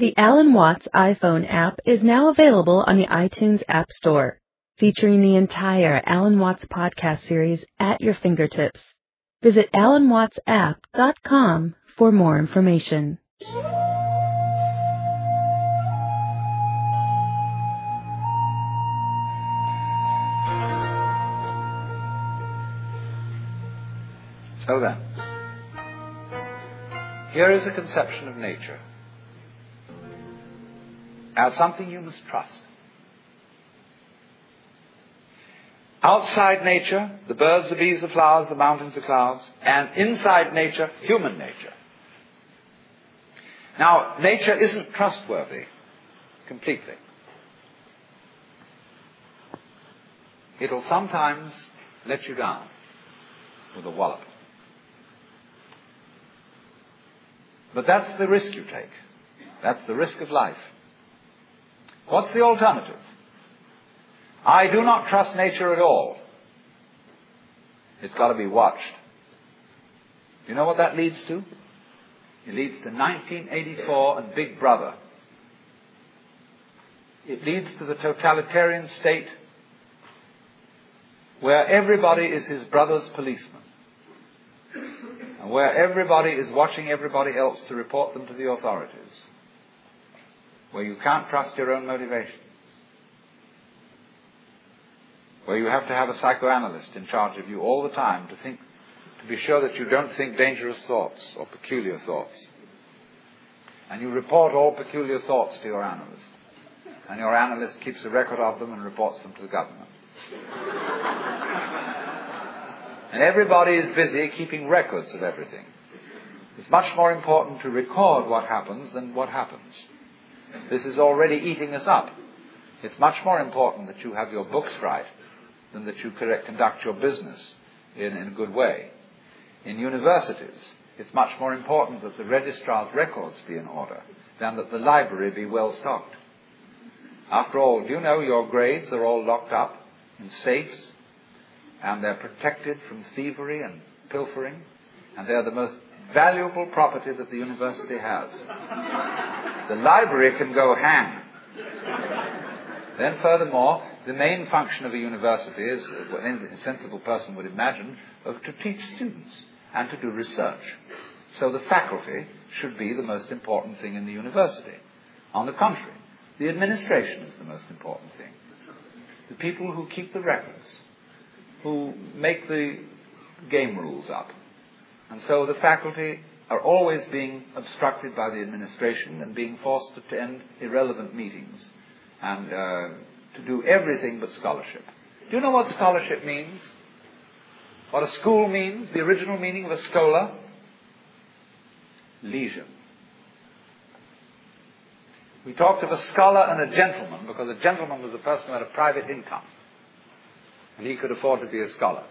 The Alan Watts iPhone app is now available on the iTunes App Store, featuring the entire Alan Watts podcast series at your fingertips. Visit alanwattsapp.com for more information. So then, here is a conception of nature as something you must trust. Outside nature, the birds, the bees, the flowers, the mountains, the clouds, and inside nature, human nature. Now, nature isn't trustworthy completely. It'll sometimes let you down with a wallop. But that's the risk you take. That's the risk of life. What's the alternative? I do not trust nature at all. It's got to be watched. You know what that leads to? It leads to 1984 and Big Brother. It leads to the totalitarian state where everybody is his brother's policeman and where everybody is watching everybody else to report them to the authorities, where you can't trust your own motivation, where you have to have a psychoanalyst in charge of you all the time to be sure that you don't think dangerous thoughts or peculiar thoughts. And you report all peculiar thoughts to your analyst. And your analyst keeps a record of them and reports them to the government. And everybody is busy keeping records of everything. It's much more important to record what happens than what happens. This is already eating us up. It's much more important that you have your books right than that you conduct your business in a good way. In universities, it's much more important that the registrar's records be in order than that the library be well stocked. After all, do you know your grades are all locked up in safes, and they're protected from thievery and pilfering, and they're the most valuable property that the university has. The library can go hang. Then furthermore, the main function of a university is, what any sensible person would imagine, to teach students and to do research. So the faculty should be the most important thing in the university. On the contrary, the administration is the most important thing. The people who keep the records, who make the game rules up. And so the faculty are always being obstructed by the administration and being forced to attend irrelevant meetings and to do everything but scholarship. Do you know what scholarship means? What a school means? The original meaning of a scholar? Leisure. We talked of a scholar and a gentleman because a gentleman was a person who had a private income and he could afford to be a scholar.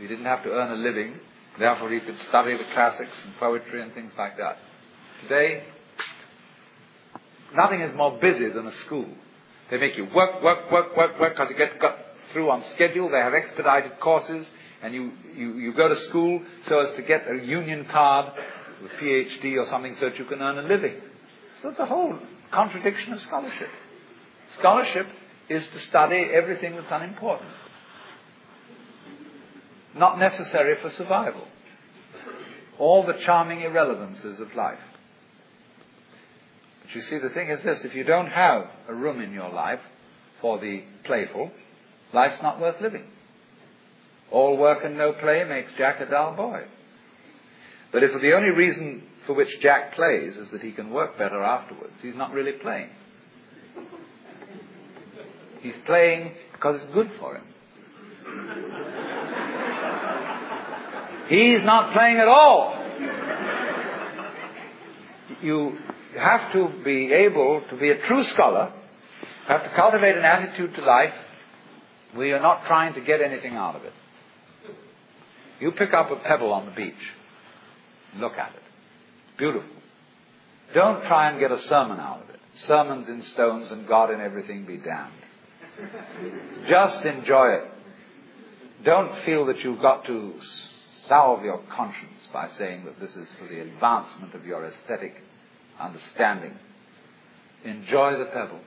He didn't have to earn a living, therefore he could study the classics and poetry and things like that. Today, nothing is more busy than a school. They make you work because you get cut through on schedule. They have expedited courses, and you go to school so as to get a union card, a PhD or something, so that you can earn a living. So it's a whole contradiction of scholarship. Scholarship is to study everything that's unimportant, not necessary for survival. All the charming irrelevances of life. You see, the thing is this, if you don't have a room in your life for the playful, life's not worth living. All work and no play makes Jack a dull boy. But if the only reason for which Jack plays is that he can work better afterwards, he's not really playing. He's playing because it's good for him. He's not playing at all. You have to be able to be a true scholar. You have to cultivate an attitude to life where you're not trying to get anything out of it. You pick up a pebble on the beach. Look at it. Beautiful. Don't try and get a sermon out of it. Sermons in stones and God in everything be damned. Just enjoy it. Don't feel that you've got to salve your conscience by saying that this is for the advancement of your aesthetic understanding. Enjoy the pebble.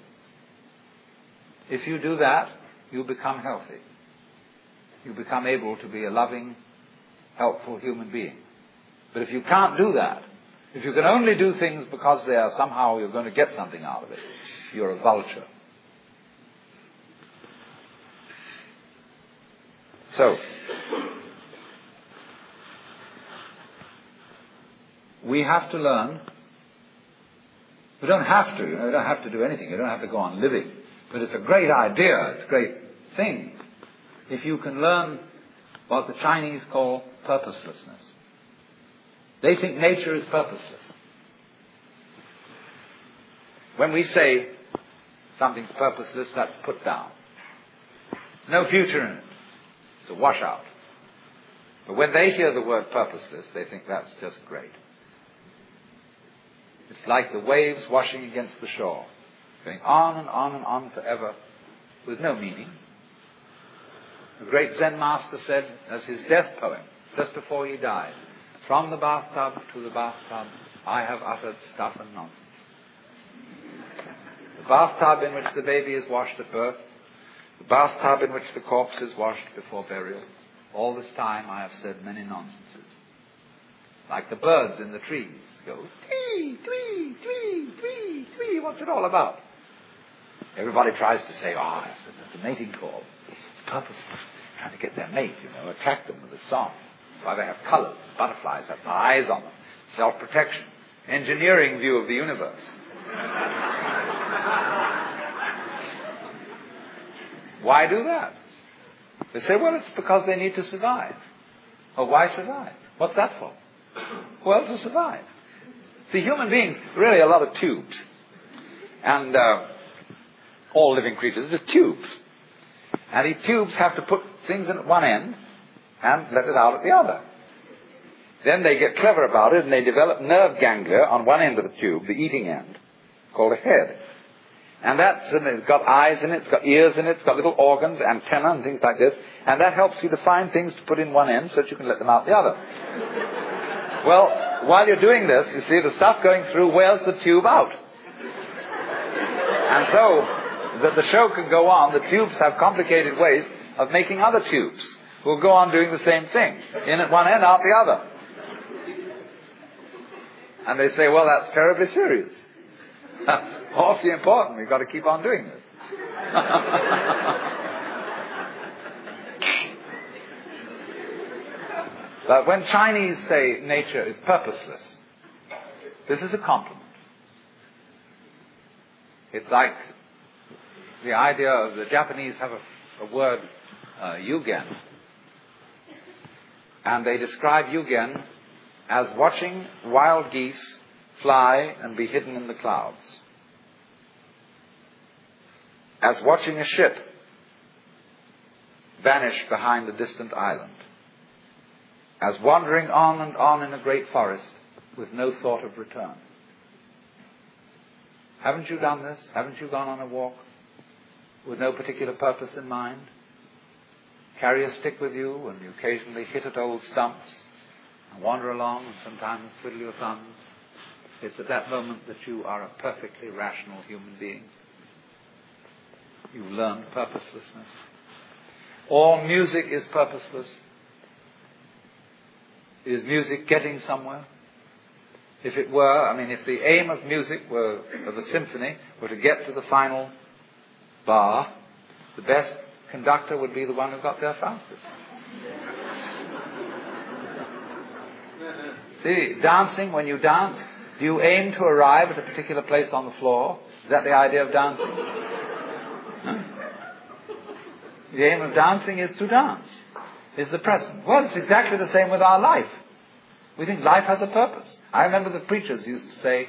If you do that, you become healthy. You become able to be a loving, helpful human being. But if you can't do that, if you can only do things because they are somehow you're going to get something out of it, you're a vulture. So, we have to learn. We don't have to, you don't have to do anything. You don't have to go on living. But it's a great idea. It's a great thing. If you can learn what the Chinese call purposelessness. They think nature is purposeless. When we say something's purposeless, that's put down. There's no future in it. It's a washout. But when they hear the word purposeless, they think that's just great. It's like the waves washing against the shore, going on and on and on forever with no meaning. The great Zen master said as his death poem, just before he died, "From the bathtub to the bathtub, I have uttered stuff and nonsense." The bathtub in which the baby is washed at birth, the bathtub in which the corpse is washed before burial, all this time I have said many nonsenses. Like the birds in the trees go, "Twee, twee, twee, twee, twee," what's it all about? Everybody tries to say, it's a mating call. It's purposeful, trying to get their mate, attract them with a song. That's why they have colors. Butterflies have eyes on them. Self-protection. Engineering view of the universe. Why do that? They say, it's because they need to survive. Why survive? What's that for? Well, to survive. See, human beings, really a lot of tubes. And all living creatures are just tubes. And these tubes have to put things in at one end and let it out at the other. Then they get clever about it and they develop nerve ganglia on one end of the tube, the eating end, called a head. And it's got eyes in it, it's got ears in it, it's got little organs, antenna and things like this. And that helps you to find things to put in one end so that you can let them out the other. Well, while you're doing this, you see, the stuff going through wears the tube out. And so, that the show can go on, the tubes have complicated ways of making other tubes who'll go on doing the same thing. In at one end, out the other. And they say, that's terribly serious. That's awfully important. We've got to keep on doing this. But when Chinese say nature is purposeless, this is a compliment. It's like the idea of the Japanese have a word, yugen. And they describe yugen as watching wild geese fly and be hidden in the clouds. As watching a ship vanish behind a distant island. As wandering on and on in a great forest with no thought of return. Haven't you done this? Haven't you gone on a walk with no particular purpose in mind? Carry a stick with you and you occasionally hit at old stumps and wander along and sometimes twiddle your thumbs. It's at that moment that you are a perfectly rational human being. You learn purposelessness. All music is purposeless. Is music getting somewhere? If it were, if the aim of music were, of a symphony, were to get to the final bar, the best conductor would be the one who got there fastest. See, dancing, when you dance, do you aim to arrive at a particular place on the floor? Is that the idea of dancing? The aim of dancing is to dance. Is the present. It's exactly the same with our life. We think life has a purpose. I remember the preachers used to say,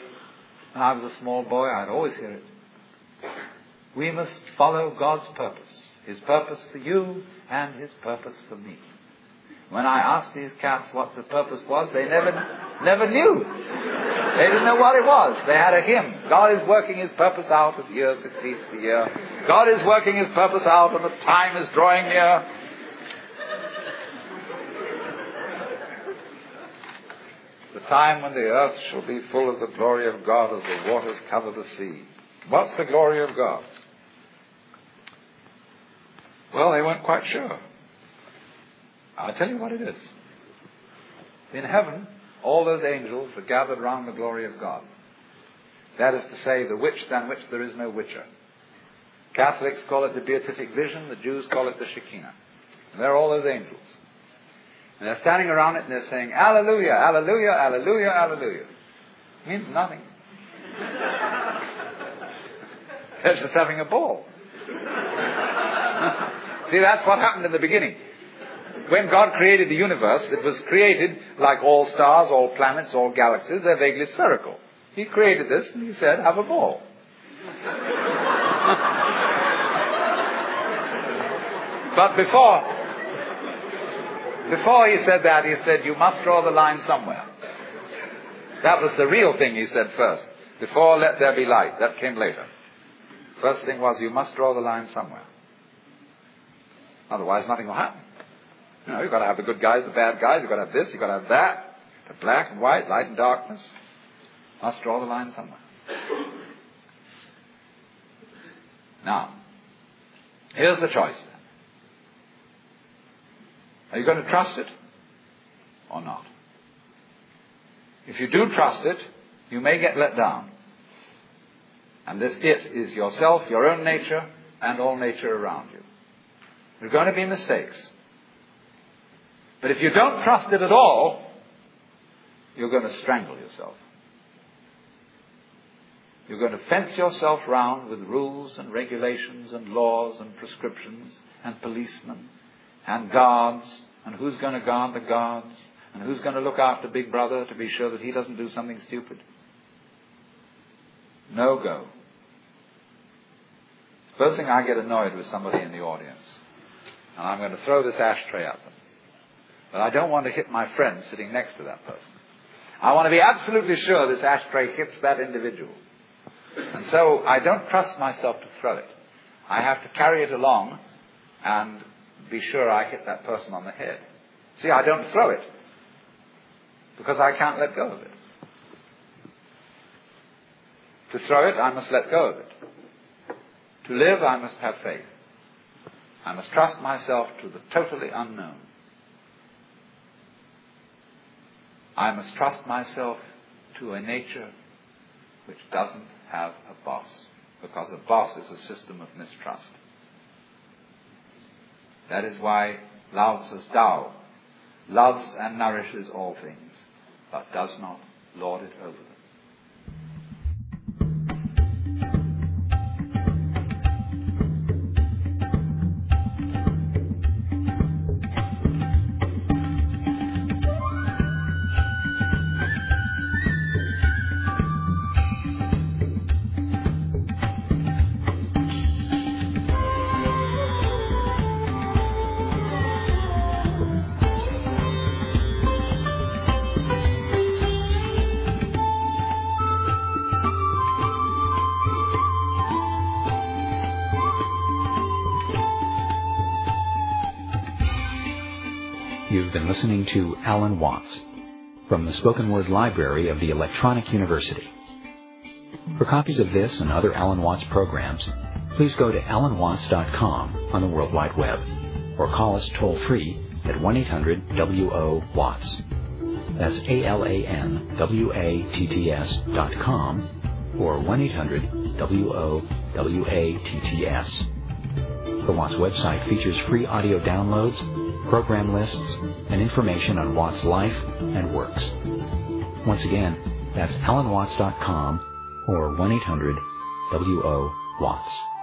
when I was a small boy, I'd always hear it, we must follow God's purpose. His purpose for you and His purpose for me. When I asked these cats what the purpose was, they never knew. They didn't know what it was. They had a hymn. God is working His purpose out as year succeeds the year. God is working His purpose out and the time is drawing near. the time when the earth shall be full of the glory of God as the waters cover the sea. What's the glory of God? Well, they weren't quite sure. I'll tell you what it is. In heaven, all those angels are gathered round the glory of God. That is to say, the which than which there is no witcher. Catholics call it the beatific vision, the Jews call it the Shekinah. And they're all those angels. And they're standing around it and they're saying, Alleluia, Alleluia, Alleluia, Alleluia. It means nothing. They're just having a ball. See, that's what happened in the beginning. When God created the universe, it was created like all stars, all planets, all galaxies. They're vaguely spherical. He created this and he said, have a ball. But before he said that, he said, you must draw the line somewhere. That was the real thing he said first. Before let there be light. That came later. First thing was, you must draw the line somewhere. Otherwise, nothing will happen. You know, you've got to have the good guys, the bad guys, you've got to have this, you've got to have that, the black and white, light and darkness. Must draw the line somewhere. Now, here's the choice. Are you going to trust it or not? If you do trust it, you may get let down. And this it is yourself, your own nature, and all nature around you. There are going to be mistakes. But if you don't trust it at all, you're going to strangle yourself. You're going to fence yourself round with rules and regulations and laws and prescriptions and policemen and guards and who's going to guard the guards and who's going to look after Big Brother to be sure that he doesn't do something stupid. No go. Supposing I get annoyed with somebody in the audience and I'm going to throw this ashtray at them. But I don't want to hit my friend sitting next to that person. I want to be absolutely sure this ashtray hits that individual. And so I don't trust myself to throw it. I have to carry it along and be sure I hit that person on the head. See, I don't throw it because I can't let go of it. To throw it, I must let go of it. To live, I must have faith. I must trust myself to the totally unknown. I must trust myself to a nature which doesn't have a boss, because a boss is a system of mistrust. That is why Lao Tzu's Tao loves and nourishes all things, but does not lord it over them. You've been listening to Alan Watts from the Spoken Word Library of the Electronic University. For copies of this and other Alan Watts programs, please go to alanwatts.com on the World Wide Web or call us toll-free at 1-800-WO-WATTS. That's ALANWATTS.com or 1-800-WOWATTS. The Watts website features free audio downloads, program lists, and information on Watts' life and works. Once again, that's alanwatts.com or 1-800-WO-WATTS.